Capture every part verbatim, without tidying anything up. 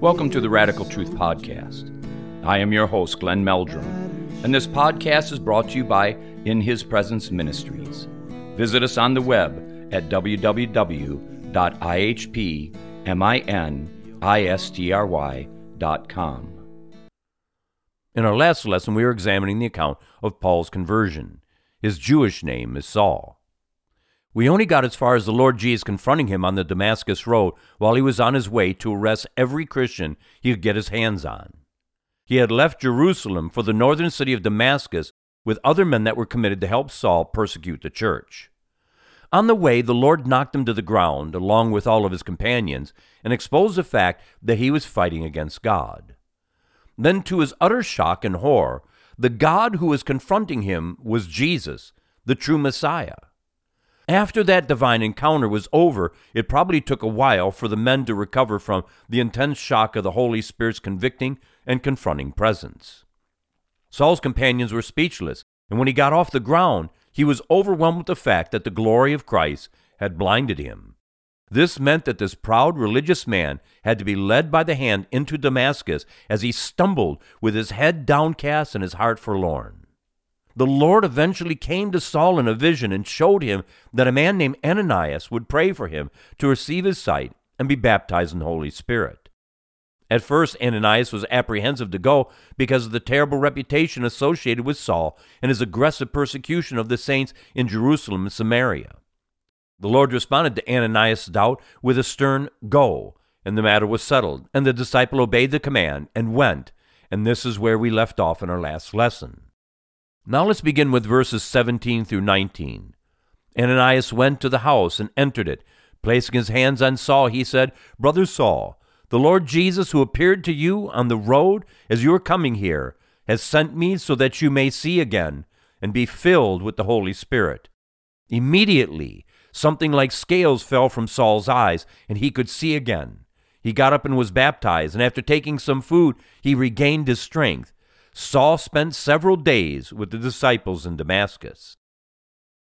Welcome to the Radical Truth Podcast. I am your host, Glenn Meldrum, and this podcast is brought to you by In His Presence Ministries. Visit us on the web at w w w dot i h p ministry dot com. In our last lesson, we were examining the account of Paul's conversion. His Jewish name is Saul. We only got as far as the Lord Jesus confronting him on the Damascus Road while he was on his way to arrest every Christian he could get his hands on. He had left Jerusalem for the northern city of Damascus with other men that were committed to help Saul persecute the church. On the way, the Lord knocked him to the ground, along with all of his companions, and exposed the fact that he was fighting against God. Then, to his utter shock and horror, the God who was confronting him was Jesus, the true Messiah. After that divine encounter was over, it probably took a while for the men to recover from the intense shock of the Holy Spirit's convicting and confronting presence. Saul's companions were speechless, and when he got off the ground, he was overwhelmed with the fact that the glory of Christ had blinded him. This meant that this proud religious man had to be led by the hand into Damascus as he stumbled with his head downcast and his heart forlorn. The Lord eventually came to Saul in a vision and showed him that a man named Ananias would pray for him to receive his sight and be baptized in the Holy Spirit. At first, Ananias was apprehensive to go because of the terrible reputation associated with Saul and his aggressive persecution of the saints in Jerusalem and Samaria. The Lord responded to Ananias' doubt with a stern go, and the matter was settled, and the disciple obeyed the command and went, and this is where we left off in our last lesson. Now let's begin with verses seventeen through nineteen. Ananias went to the house and entered it. Placing his hands on Saul, he said, "Brother Saul, the Lord Jesus, who appeared to you on the road as you were coming here, has sent me so that you may see again and be filled with the Holy Spirit." Immediately, something like scales fell from Saul's eyes, and he could see again. He got up and was baptized, and after taking some food, he regained his strength. Saul spent several days with the disciples in Damascus.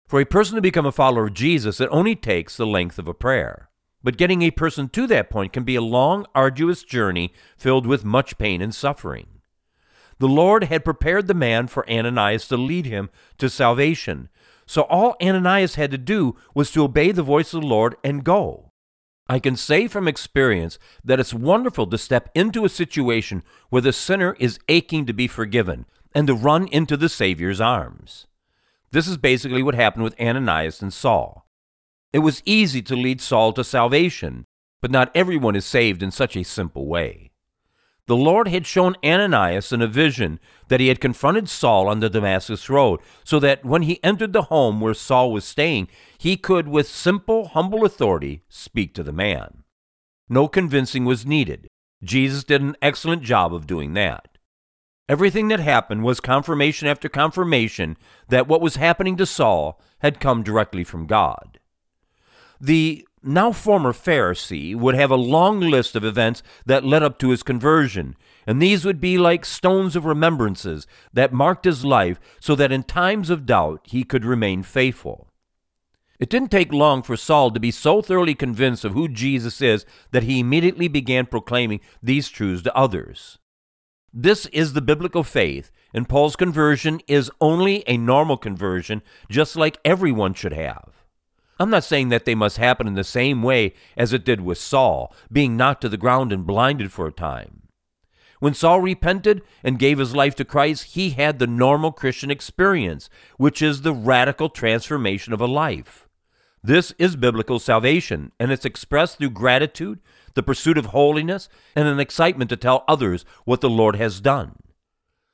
For a person to become a follower of Jesus, it only takes the length of a prayer. But getting a person to that point can be a long, arduous journey filled with much pain and suffering. The Lord had prepared the man for Ananias to lead him to salvation. So all Ananias had to do was to obey the voice of the Lord and go. I can say from experience that it's wonderful to step into a situation where the sinner is aching to be forgiven and to run into the Savior's arms. This is basically what happened with Ananias and Saul. It was easy to lead Saul to salvation, but not everyone is saved in such a simple way. The Lord had shown Ananias in a vision that he had confronted Saul on the Damascus Road, so that when he entered the home where Saul was staying, he could, with simple, humble authority, speak to the man. No convincing was needed. Jesus did an excellent job of doing that. Everything that happened was confirmation after confirmation that what was happening to Saul had come directly from God. The now former Pharisee would have a long list of events that led up to his conversion, and these would be like stones of remembrances that marked his life so that in times of doubt he could remain faithful. It didn't take long for Saul to be so thoroughly convinced of who Jesus is that he immediately began proclaiming these truths to others. This is the biblical faith, and Paul's conversion is only a normal conversion, just like everyone should have. I'm not saying that they must happen in the same way as it did with Saul, being knocked to the ground and blinded for a time. When Saul repented and gave his life to Christ, he had the normal Christian experience, which is the radical transformation of a life. This is biblical salvation, and it's expressed through gratitude, the pursuit of holiness, and an excitement to tell others what the Lord has done.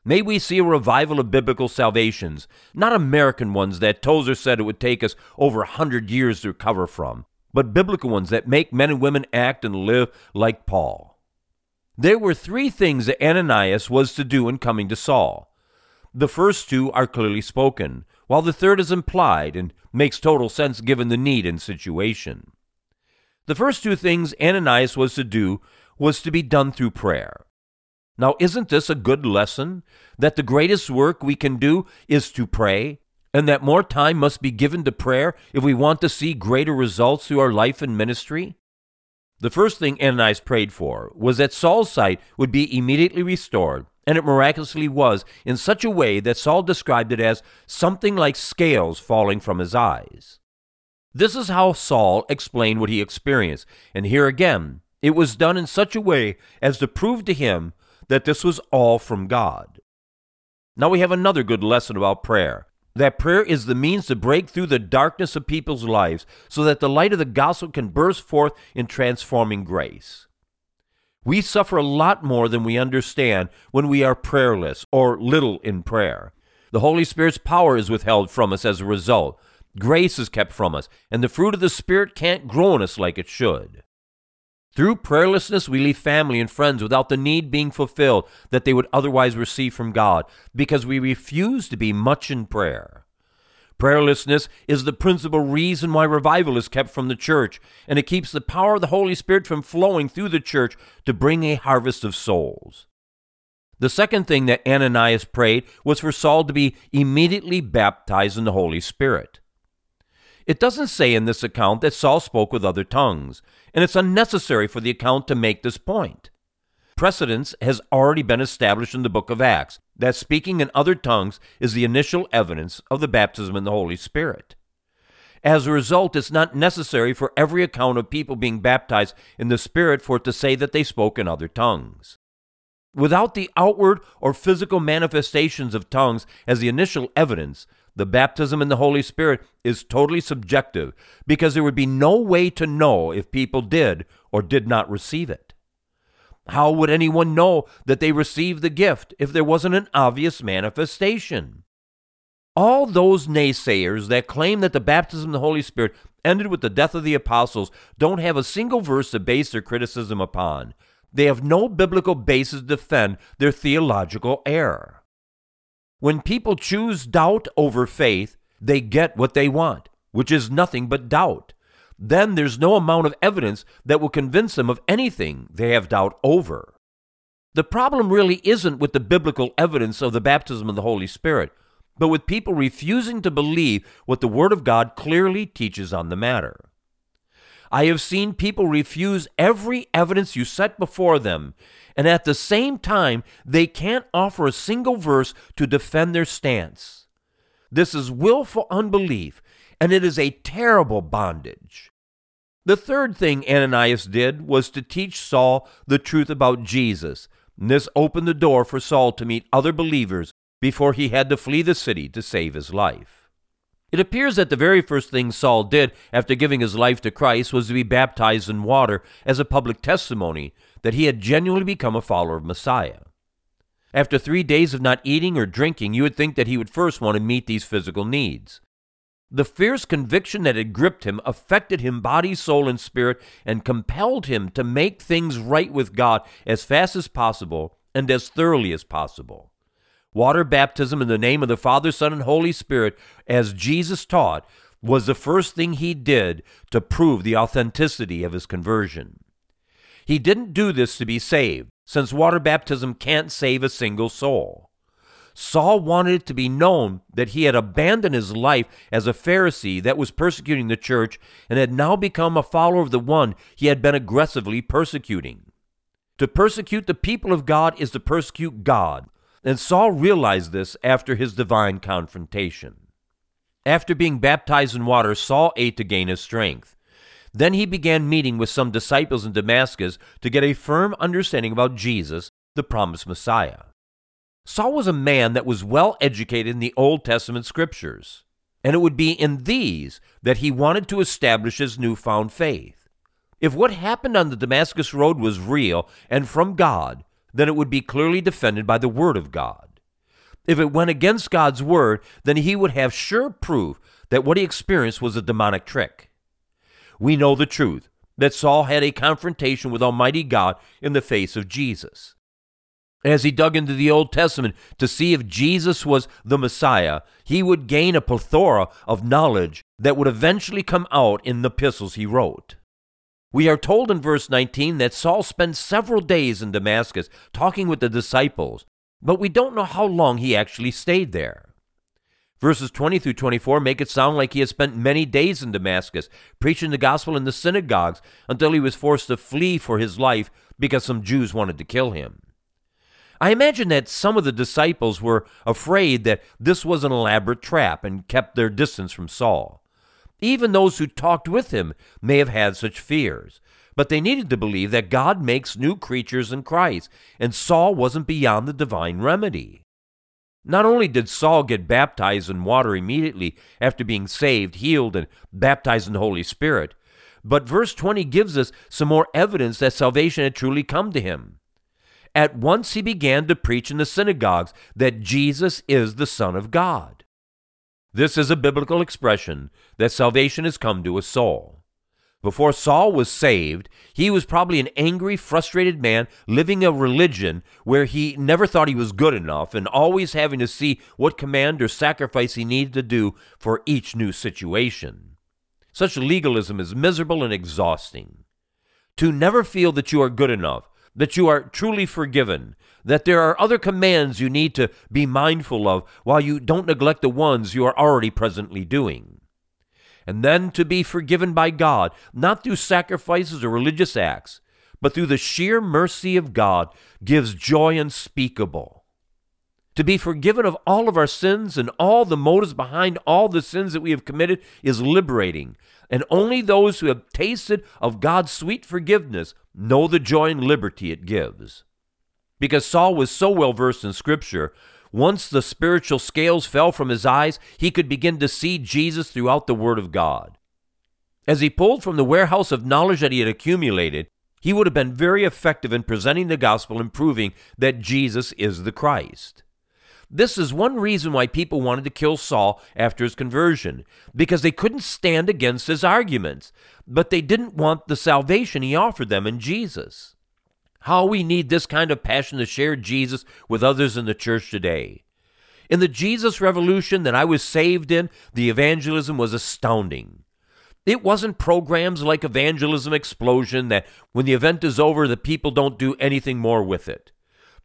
May we see a revival of biblical salvations, not American ones that Tozer said it would take us over a hundred years to recover from, but biblical ones that make men and women act and live like Paul. There were three things that Ananias was to do in coming to Saul. The first two are clearly spoken, while the third is implied and makes total sense given the need and situation. The first two things Ananias was to do was to be done through prayer. Now, isn't this a good lesson? That the greatest work we can do is to pray, and that more time must be given to prayer if we want to see greater results through our life and ministry? The first thing Ananias prayed for was that Saul's sight would be immediately restored, and it miraculously was, in such a way that Saul described it as something like scales falling from his eyes. This is how Saul explained what he experienced, and here again, it was done in such a way as to prove to him that this was all from God. Now we have another good lesson about prayer, that prayer is the means to break through the darkness of people's lives so that the light of the gospel can burst forth in transforming grace. We suffer a lot more than we understand when we are prayerless or little in prayer. The Holy Spirit's power is withheld from us as a result. Grace is kept from us, and the fruit of the Spirit can't grow in us like it should. Through prayerlessness, we leave family and friends without the need being fulfilled that they would otherwise receive from God, because we refuse to be much in prayer. Prayerlessness is the principal reason why revival is kept from the church, and it keeps the power of the Holy Spirit from flowing through the church to bring a harvest of souls. The second thing that Ananias prayed was for Saul to be immediately baptized in the Holy Spirit. It doesn't say in this account that Saul spoke with other tongues, and it's unnecessary for the account to make this point. Precedence has already been established in the book of Acts that speaking in other tongues is the initial evidence of the baptism in the Holy Spirit. As a result, it's not necessary for every account of people being baptized in the Spirit for it to say that they spoke in other tongues. Without the outward or physical manifestations of tongues as the initial evidence, the baptism in the Holy Spirit is totally subjective because there would be no way to know if people did or did not receive it. How would anyone know that they received the gift if there wasn't an obvious manifestation? All those naysayers that claim that the baptism of the Holy Spirit ended with the death of the apostles don't have a single verse to base their criticism upon. They have no biblical basis to defend their theological error. When people choose doubt over faith, they get what they want, which is nothing but doubt. Then there's no amount of evidence that will convince them of anything they have doubt over. The problem really isn't with the biblical evidence of the baptism of the Holy Spirit, but with people refusing to believe what the Word of God clearly teaches on the matter. I have seen people refuse every evidence you set before them, and at the same time, they can't offer a single verse to defend their stance. This is willful unbelief, and it is a terrible bondage. The third thing Ananias did was to teach Saul the truth about Jesus, and this opened the door for Saul to meet other believers before he had to flee the city to save his life. It appears that the very first thing Saul did after giving his life to Christ was to be baptized in water as a public testimony that he had genuinely become a follower of Messiah. After three days of not eating or drinking, you would think that he would first want to meet these physical needs. The fierce conviction that had gripped him affected him body, soul, and spirit and compelled him to make things right with God as fast as possible and as thoroughly as possible. Water baptism in the name of the Father, Son, and Holy Spirit, as Jesus taught, was the first thing he did to prove the authenticity of his conversion. He didn't do this to be saved, since water baptism can't save a single soul. Saul wanted it to be known that he had abandoned his life as a Pharisee that was persecuting the church and had now become a follower of the one he had been aggressively persecuting. To persecute the people of God is to persecute God. And Saul realized this after his divine confrontation. After being baptized in water, Saul ate to gain his strength. Then he began meeting with some disciples in Damascus to get a firm understanding about Jesus, the promised Messiah. Saul was a man that was well educated in the Old Testament scriptures, and it would be in these that he wanted to establish his newfound faith. If what happened on the Damascus Road was real and from God, then it would be clearly defended by the Word of God. If it went against God's Word, then he would have sure proof that what he experienced was a demonic trick. We know the truth, that Saul had a confrontation with Almighty God in the face of Jesus. As he dug into the Old Testament to see if Jesus was the Messiah, he would gain a plethora of knowledge that would eventually come out in the epistles he wrote. We are told in verse nineteen that Saul spent several days in Damascus talking with the disciples, but we don't know how long he actually stayed there. Verses twenty through twenty-four make it sound like he had spent many days in Damascus, preaching the gospel in the synagogues until he was forced to flee for his life because some Jews wanted to kill him. I imagine that some of the disciples were afraid that this was an elaborate trap and kept their distance from Saul. Even those who talked with him may have had such fears, but they needed to believe that God makes new creatures in Christ, and Saul wasn't beyond the divine remedy. Not only did Saul get baptized in water immediately after being saved, healed, and baptized in the Holy Spirit, but verse twenty gives us some more evidence that salvation had truly come to him. At once he began to preach in the synagogues that Jesus is the Son of God. This is a biblical expression that salvation has come to a soul. Before Saul was saved, he was probably an angry, frustrated man living a religion where he never thought he was good enough and always having to see what command or sacrifice he needed to do for each new situation. Such legalism is miserable and exhausting. To never feel that you are good enough, that you are truly forgiven, that there are other commands you need to be mindful of while you don't neglect the ones you are already presently doing. And then to be forgiven by God, not through sacrifices or religious acts, but through the sheer mercy of God, gives joy unspeakable. To be forgiven of all of our sins and all the motives behind all the sins that we have committed is liberating, and only those who have tasted of God's sweet forgiveness know the joy and liberty it gives. Because Saul was so well versed in Scripture, once the spiritual scales fell from his eyes, he could begin to see Jesus throughout the Word of God. As he pulled from the warehouse of knowledge that he had accumulated, he would have been very effective in presenting the gospel and proving that Jesus is the Christ. This is one reason why people wanted to kill Saul after his conversion, because they couldn't stand against his arguments, but they didn't want the salvation he offered them in Jesus. How we need this kind of passion to share Jesus with others in the church today. In the Jesus Revolution that I was saved in, the evangelism was astounding. It wasn't programs like Evangelism Explosion that when the event is over, the people don't do anything more with it.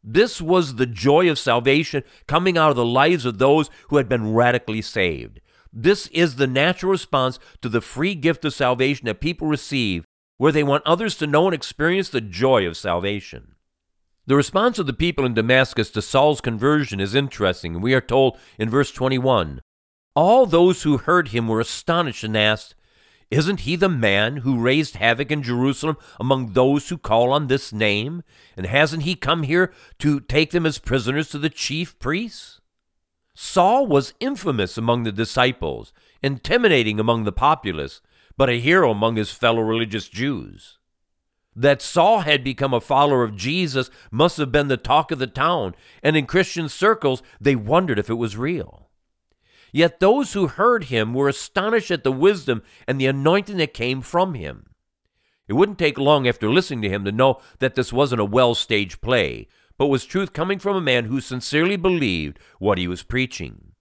This was the joy of salvation coming out of the lives of those who had been radically saved. This is the natural response to the free gift of salvation that people receive, where they want others to know and experience the joy of salvation. The response of the people in Damascus to Saul's conversion is interesting. We are told in verse twenty-one, "All those who heard him were astonished and asked, 'Isn't he the man who raised havoc in Jerusalem among those who call on this name? And hasn't he come here to take them as prisoners to the chief priests?'" Saul was infamous among the disciples, intimidating among the populace, but a hero among his fellow religious Jews. That Saul had become a follower of Jesus must have been the talk of the town, and in Christian circles, they wondered if it was real. Yet those who heard him were astonished at the wisdom and the anointing that came from him. It wouldn't take long after listening to him to know that this wasn't a well-staged play, but was truth coming from a man who sincerely believed what he was preaching.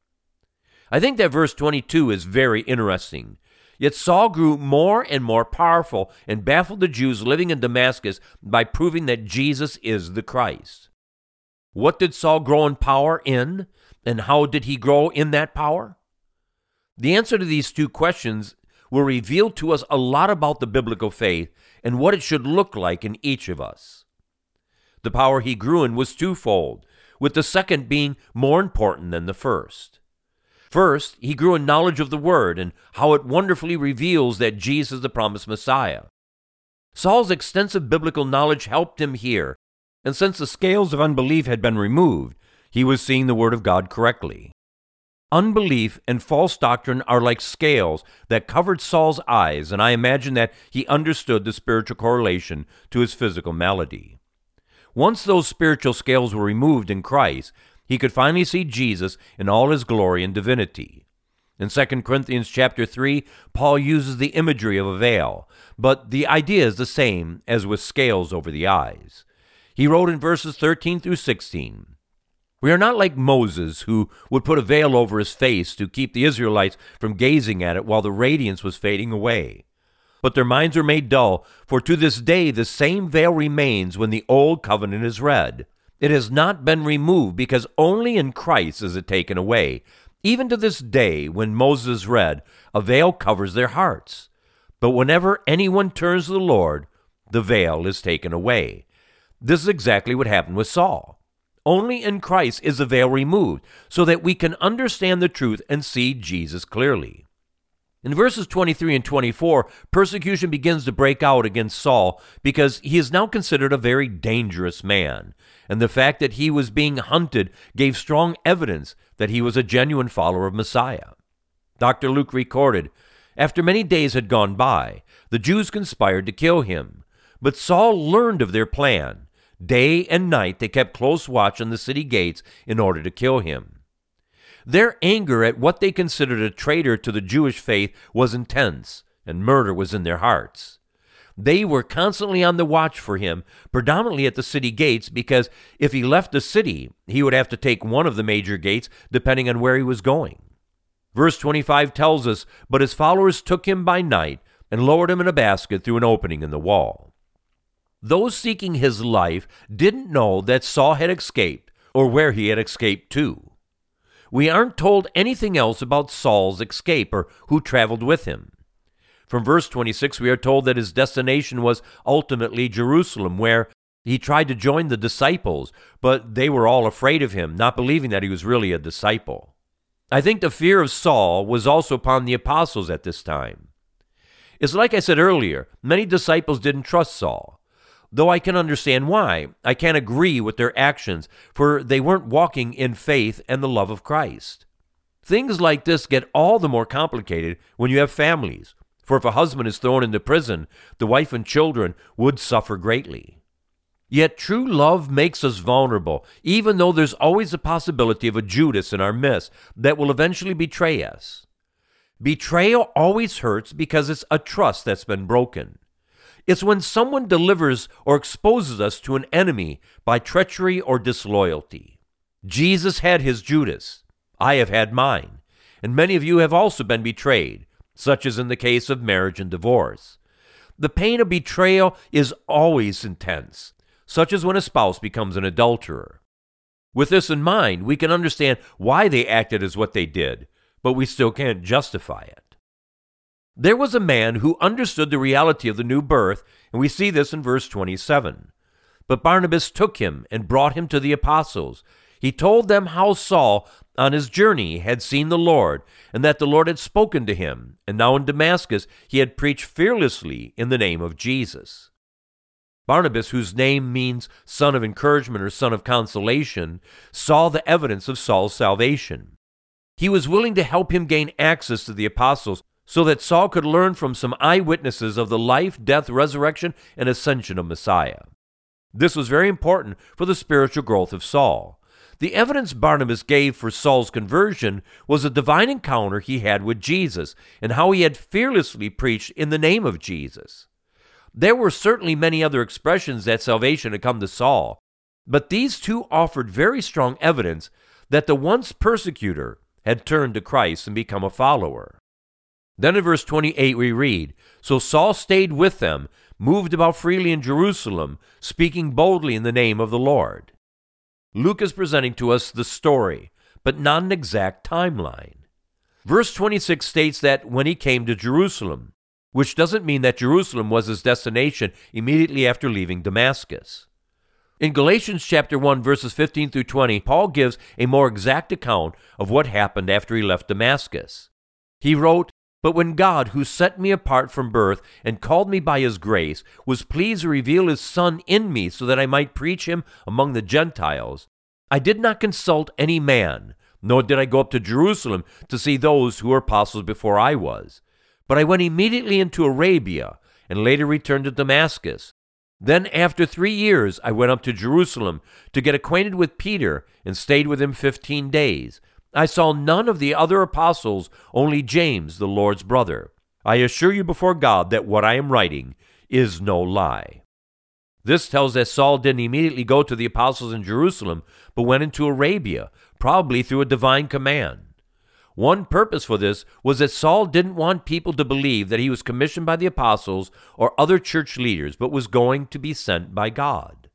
I think that verse twenty-two is very interesting. Yet Saul grew more and more powerful and baffled the Jews living in Damascus by proving that Jesus is the Christ. What did Saul grow in power in? And how did he grow in that power? The answer to these two questions will reveal to us a lot about the biblical faith and what it should look like in each of us. The power he grew in was twofold, with the second being more important than the first. First, he grew in knowledge of the Word and how it wonderfully reveals that Jesus is the promised Messiah. Saul's extensive biblical knowledge helped him here, and since the scales of unbelief had been removed, he was seeing the Word of God correctly. Unbelief and false doctrine are like scales that covered Saul's eyes, and I imagine that he understood the spiritual correlation to his physical malady. Once those spiritual scales were removed in Christ, he could finally see Jesus in all his glory and divinity. In Second Corinthians chapter three, Paul uses the imagery of a veil, but the idea is the same as with scales over the eyes. He wrote in verses thirteen through sixteen, "We are not like Moses, who would put a veil over his face to keep the Israelites from gazing at it while the radiance was fading away. But their minds were made dull, for to this day the same veil remains when the old covenant is read. It has not been removed, because only in Christ is it taken away, Even to this day, when Moses read, a veil covers their hearts. But whenever anyone turns to the Lord, the veil is taken away. This is exactly what happened with Saul. Only in Christ is the veil removed, so that we can understand the truth and see Jesus clearly. In verses twenty-three and twenty-four, persecution begins to break out against Saul because he is now considered a very dangerous man, and the fact that he was being hunted gave strong evidence that he was a genuine follower of Messiah. Doctor Luke recorded, after many days had gone by, the Jews conspired to kill him, but Saul learned of their plan. Day and night they kept close watch on the city gates in order to kill him. Their anger at what they considered a traitor to the Jewish faith was intense, and murder was in their hearts. They were constantly on the watch for him, predominantly at the city gates, because if he left the city, he would have to take one of the major gates, depending on where he was going. Verse twenty-five tells us, but his followers took him by night and lowered him in a basket through an opening in the wall. Those seeking his life didn't know that Saul had escaped, or where he had escaped to. We aren't told anything else about Saul's escape or who traveled with him. From verse twenty-six, we are told that his destination was ultimately Jerusalem, where he tried to join the disciples, but they were all afraid of him, not believing that he was really a disciple. I think the fear of Saul was also upon the apostles at this time. It's like I said earlier, many disciples didn't trust Saul. Though I can understand why, I can't agree with their actions, for they weren't walking in faith and the love of Christ. Things like this get all the more complicated when you have families, for if a husband is thrown into prison, the wife and children would suffer greatly. Yet true love makes us vulnerable, even though there's always the possibility of a Judas in our midst that will eventually betray us. Betrayal always hurts because it's a trust that's been broken. It's when someone delivers or exposes us to an enemy by treachery or disloyalty. Jesus had his Judas. I have had mine. And many of you have also been betrayed, such as in the case of marriage and divorce. The pain of betrayal is always intense, such as when a spouse becomes an adulterer. With this in mind, we can understand why they acted as what they did, but we still can't justify it. There was a man who understood the reality of the new birth, and we see this in verse twenty-seven. But Barnabas took him and brought him to the apostles. He told them how Saul, on his journey, had seen the Lord, and that the Lord had spoken to him, and now in Damascus he had preached fearlessly in the name of Jesus. Barnabas, whose name means son of encouragement or son of consolation, saw the evidence of Saul's salvation. He was willing to help him gain access to the apostles, so that Saul could learn from some eyewitnesses of the life, death, resurrection, and ascension of Messiah. This was very important for the spiritual growth of Saul. The evidence Barnabas gave for Saul's conversion was a divine encounter he had with Jesus and how he had fearlessly preached in the name of Jesus. There were certainly many other expressions that salvation had come to Saul, but these two offered very strong evidence that the once persecutor had turned to Christ and become a follower. Then in verse twenty-eight we read, so Saul stayed with them, moved about freely in Jerusalem, speaking boldly in the name of the Lord. Luke is presenting to us the story, but not an exact timeline. Verse twenty-six states that when he came to Jerusalem, which doesn't mean that Jerusalem was his destination immediately after leaving Damascus. In Galatians chapter one, verses fifteen through twenty, Paul gives a more exact account of what happened after he left Damascus. He wrote, but when God, who set me apart from birth and called me by his grace, was pleased to reveal his Son in me so that I might preach him among the Gentiles, I did not consult any man, nor did I go up to Jerusalem to see those who were apostles before I was. But I went immediately into Arabia and later returned to Damascus. Then after three years I went up to Jerusalem to get acquainted with Peter and stayed with him fifteen days. I saw none of the other apostles, only James, the Lord's brother. I assure you before God that what I am writing is no lie. This tells us Saul didn't immediately go to the apostles in Jerusalem, but went into Arabia, probably through a divine command. One purpose for this was that Saul didn't want people to believe that he was commissioned by the apostles or other church leaders, but was going to be sent by God.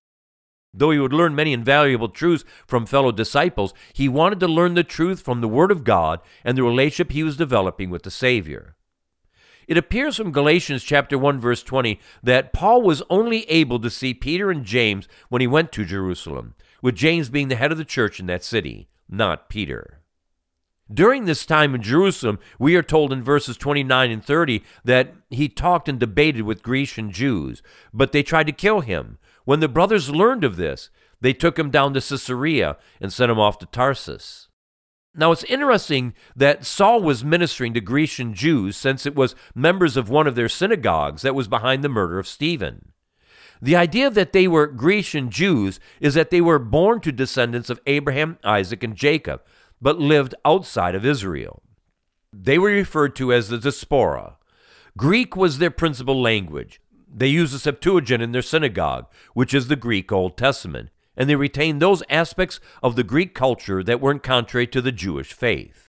Though he would learn many invaluable truths from fellow disciples, he wanted to learn the truth from the Word of God and the relationship he was developing with the Savior. It appears from Galatians chapter one, verse twenty, that Paul was only able to see Peter and James when he went to Jerusalem, with James being the head of the church in that city, not Peter. During this time in Jerusalem, we are told in verses twenty-nine and thirty that he talked and debated with Grecian Jews, but they tried to kill him. When the brothers learned of this, they took him down to Caesarea and sent him off to Tarsus. Now, it's interesting that Saul was ministering to Grecian Jews since it was members of one of their synagogues that was behind the murder of Stephen. The idea that they were Grecian Jews is that they were born to descendants of Abraham, Isaac, and Jacob, but lived outside of Israel. They were referred to as the Diaspora. Greek was their principal language. They used the Septuagint in their synagogue, which is the Greek Old Testament, and they retained those aspects of the Greek culture that weren't contrary to the Jewish faith.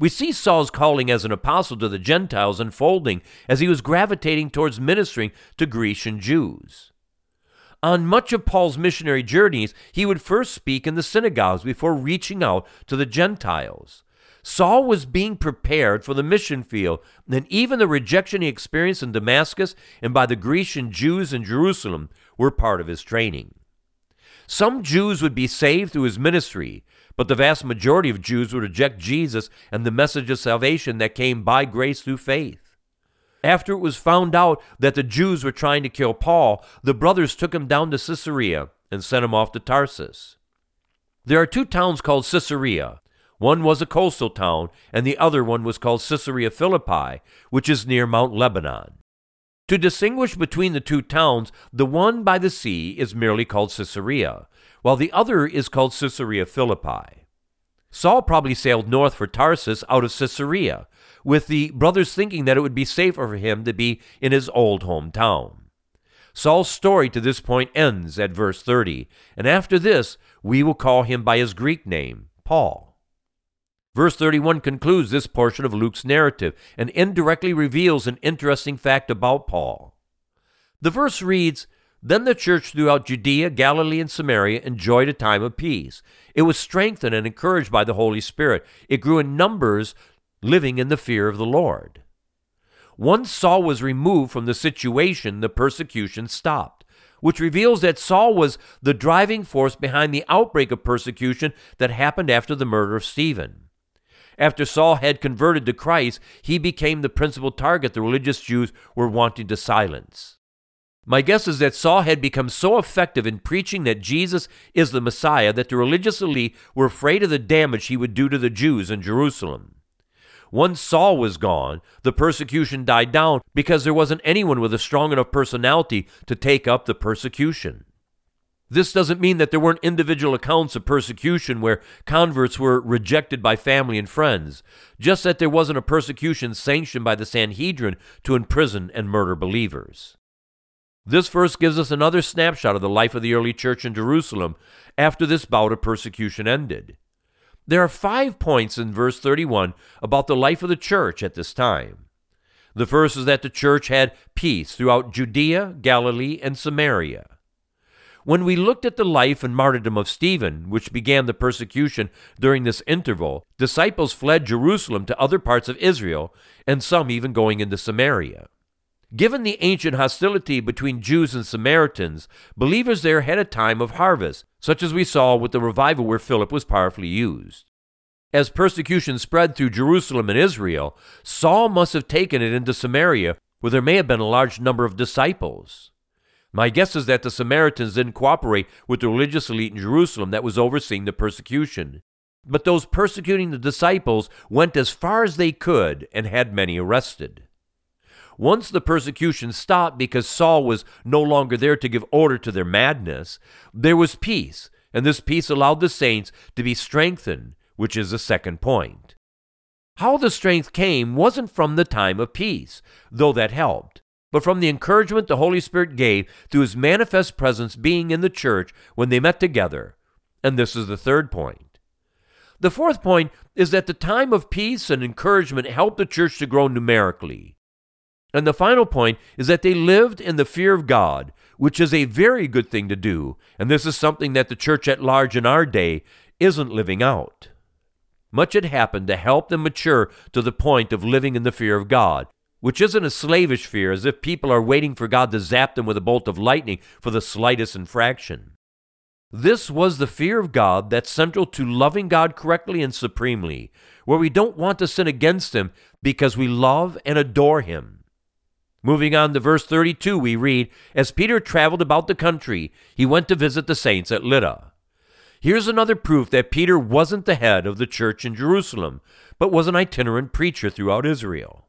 We see Saul's calling as an apostle to the Gentiles unfolding as he was gravitating towards ministering to Grecian Jews. On much of Paul's missionary journeys, he would first speak in the synagogues before reaching out to the Gentiles. Saul was being prepared for the mission field, and even the rejection he experienced in Damascus and by the Grecian Jews in Jerusalem were part of his training. Some Jews would be saved through his ministry, but the vast majority of Jews would reject Jesus and the message of salvation that came by grace through faith. After it was found out that the Jews were trying to kill Paul, the brothers took him down to Caesarea and sent him off to Tarsus. There are two towns called Caesarea. One was a coastal town, and the other one was called Caesarea Philippi, which is near Mount Lebanon. To distinguish between the two towns, the one by the sea is merely called Caesarea, while the other is called Caesarea Philippi. Saul probably sailed north for Tarsus out of Caesarea, with the brothers thinking that it would be safer for him to be in his old hometown. Saul's story to this point ends at verse thirty, and after this, we will call him by his Greek name, Paul. Verse thirty-one concludes this portion of Luke's narrative and indirectly reveals an interesting fact about Paul. The verse reads, "Then the church throughout Judea, Galilee, and Samaria enjoyed a time of peace. It was strengthened and encouraged by the Holy Spirit. It grew in numbers, living in the fear of the Lord." Once Saul was removed from the situation, the persecution stopped, which reveals that Saul was the driving force behind the outbreak of persecution that happened after the murder of Stephen. After Saul had converted to Christ, he became the principal target the religious Jews were wanting to silence. My guess is that Saul had become so effective in preaching that Jesus is the Messiah that the religious elite were afraid of the damage he would do to the Jews in Jerusalem. Once Saul was gone, the persecution died down because there wasn't anyone with a strong enough personality to take up the persecution. This doesn't mean that there weren't individual accounts of persecution where converts were rejected by family and friends, just that there wasn't a persecution sanctioned by the Sanhedrin to imprison and murder believers. This verse gives us another snapshot of the life of the early church in Jerusalem after this bout of persecution ended. There are five points in verse thirty-one about the life of the church at this time. The first is that the church had peace throughout Judea, Galilee, and Samaria. When we looked at the life and martyrdom of Stephen, which began the persecution during this interval, disciples fled Jerusalem to other parts of Israel, and some even going into Samaria. Given the ancient hostility between Jews and Samaritans, believers there had a time of harvest, such as we saw with the revival where Philip was powerfully used. As persecution spread through Jerusalem and Israel, Saul must have taken it into Samaria, where there may have been a large number of disciples. My guess is that the Samaritans didn't cooperate with the religious elite in Jerusalem that was overseeing the persecution. But those persecuting the disciples went as far as they could and had many arrested. Once the persecution stopped because Saul was no longer there to give order to their madness, there was peace, and this peace allowed the saints to be strengthened, which is the second point. How the strength came wasn't from the time of peace, though that helped, but from the encouragement the Holy Spirit gave through his manifest presence being in the church when they met together. And this is the third point. The fourth point is that the time of peace and encouragement helped the church to grow numerically. And the final point is that they lived in the fear of God, which is a very good thing to do, and this is something that the church at large in our day isn't living out. Much had happened to help them mature to the point of living in the fear of God, which isn't a slavish fear, as if people are waiting for God to zap them with a bolt of lightning for the slightest infraction. This was the fear of God that's central to loving God correctly and supremely, where we don't want to sin against Him because we love and adore Him. Moving on to verse thirty-two, we read, as Peter traveled about the country, he went to visit the saints at Lydda. Here's another proof that Peter wasn't the head of the church in Jerusalem, but was an itinerant preacher throughout Israel.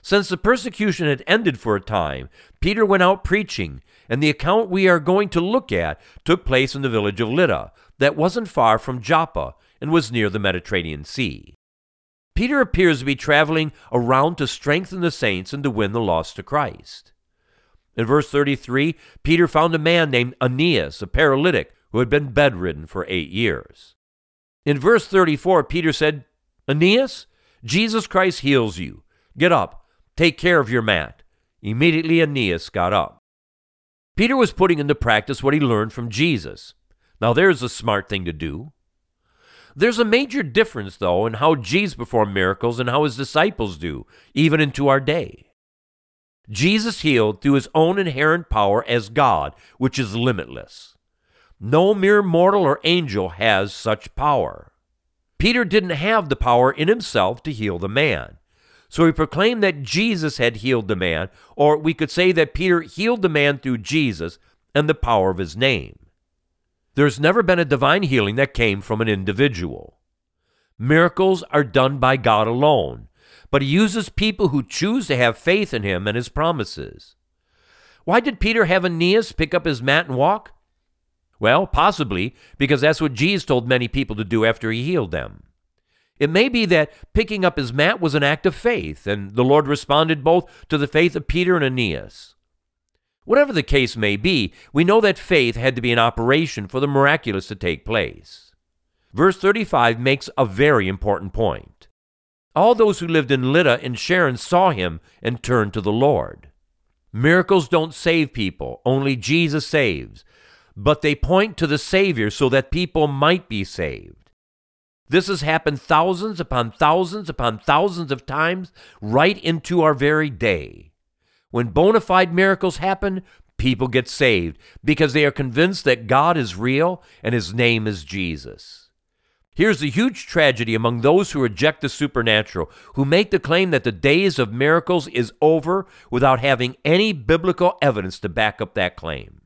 Since the persecution had ended for a time, Peter went out preaching, and the account we are going to look at took place in the village of Lydda, that wasn't far from Joppa and was near the Mediterranean Sea. Peter appears to be traveling around to strengthen the saints and to win the lost to Christ. In verse thirty-three, Peter found a man named Aeneas, a paralytic, who had been bedridden for eight years. In verse thirty-four, Peter said, Aeneas, Jesus Christ heals you. Get up, take care of your mat. Immediately Aeneas got up. Peter was putting into practice what he learned from Jesus. Now there's a smart thing to do. There's a major difference, though, in how Jesus performed miracles and how his disciples do, even into our day. Jesus healed through his own inherent power as God, which is limitless. No mere mortal or angel has such power. Peter didn't have the power in himself to heal the man. So he proclaimed that Jesus had healed the man, or we could say that Peter healed the man through Jesus and the power of his name. There's never been a divine healing that came from an individual. Miracles are done by God alone, but he uses people who choose to have faith in him and his promises. Why did Peter have Aeneas pick up his mat and walk? Well, possibly because that's what Jesus told many people to do after he healed them. It may be that picking up his mat was an act of faith, and the Lord responded both to the faith of Peter and Aeneas. Whatever the case may be, we know that faith had to be an operation for the miraculous to take place. Verse thirty-five makes a very important point. All those who lived in Lydda and Sharon saw him and turned to the Lord. Miracles don't save people, only Jesus saves, but they point to the Savior so that people might be saved. This has happened thousands upon thousands upon thousands of times right into our very day. When bona fide miracles happen, people get saved because they are convinced that God is real and his name is Jesus. Here's the huge tragedy among those who reject the supernatural, who make the claim that the days of miracles is over without having any biblical evidence to back up that claim.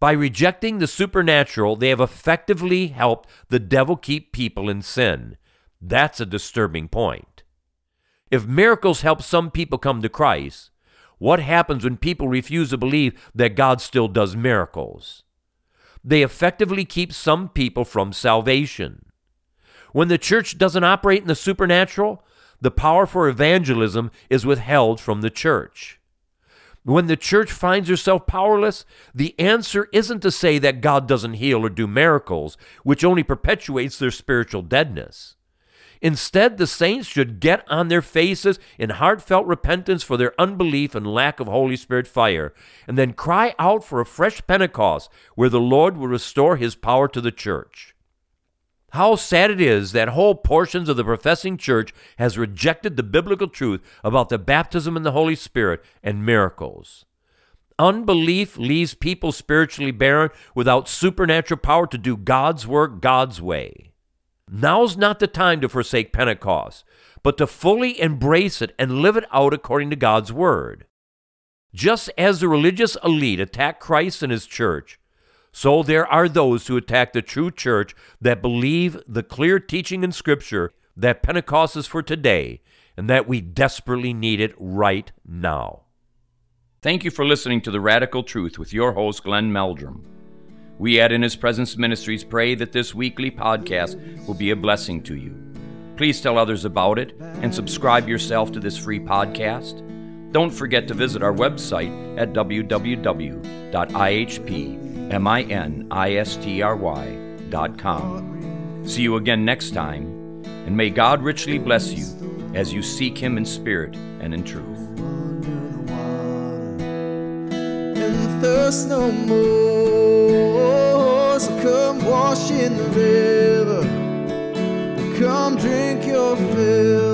By rejecting the supernatural, they have effectively helped the devil keep people in sin. That's a disturbing point. If miracles help some people come to Christ, what happens when people refuse to believe that God still does miracles? They effectively keep some people from salvation. When the church doesn't operate in the supernatural, the power for evangelism is withheld from the church. When the church finds herself powerless, the answer isn't to say that God doesn't heal or do miracles, which only perpetuates their spiritual deadness. Instead, the saints should get on their faces in heartfelt repentance for their unbelief and lack of Holy Spirit fire, and then cry out for a fresh Pentecost where the Lord will restore his power to the church. How sad it is that whole portions of the professing church has rejected the biblical truth about the baptism in the Holy Spirit and miracles. Unbelief leaves people spiritually barren without supernatural power to do God's work God's way. Now's not the time to forsake Pentecost, but to fully embrace it and live it out according to God's Word. Just as the religious elite attack Christ and his church, so there are those who attack the true church that believe the clear teaching in Scripture that Pentecost is for today and that we desperately need it right now. Thank you for listening to The Radical Truth with your host, Glenn Meldrum. We at In His Presence Ministries pray that this weekly podcast will be a blessing to you. Please tell others about it and subscribe yourself to this free podcast. Don't forget to visit our website at w w w dot i h p ministry dot com. See you again next time, and may God richly bless you as you seek Him in spirit and in truth. thirst no more. So come wash in the river, come drink your fill.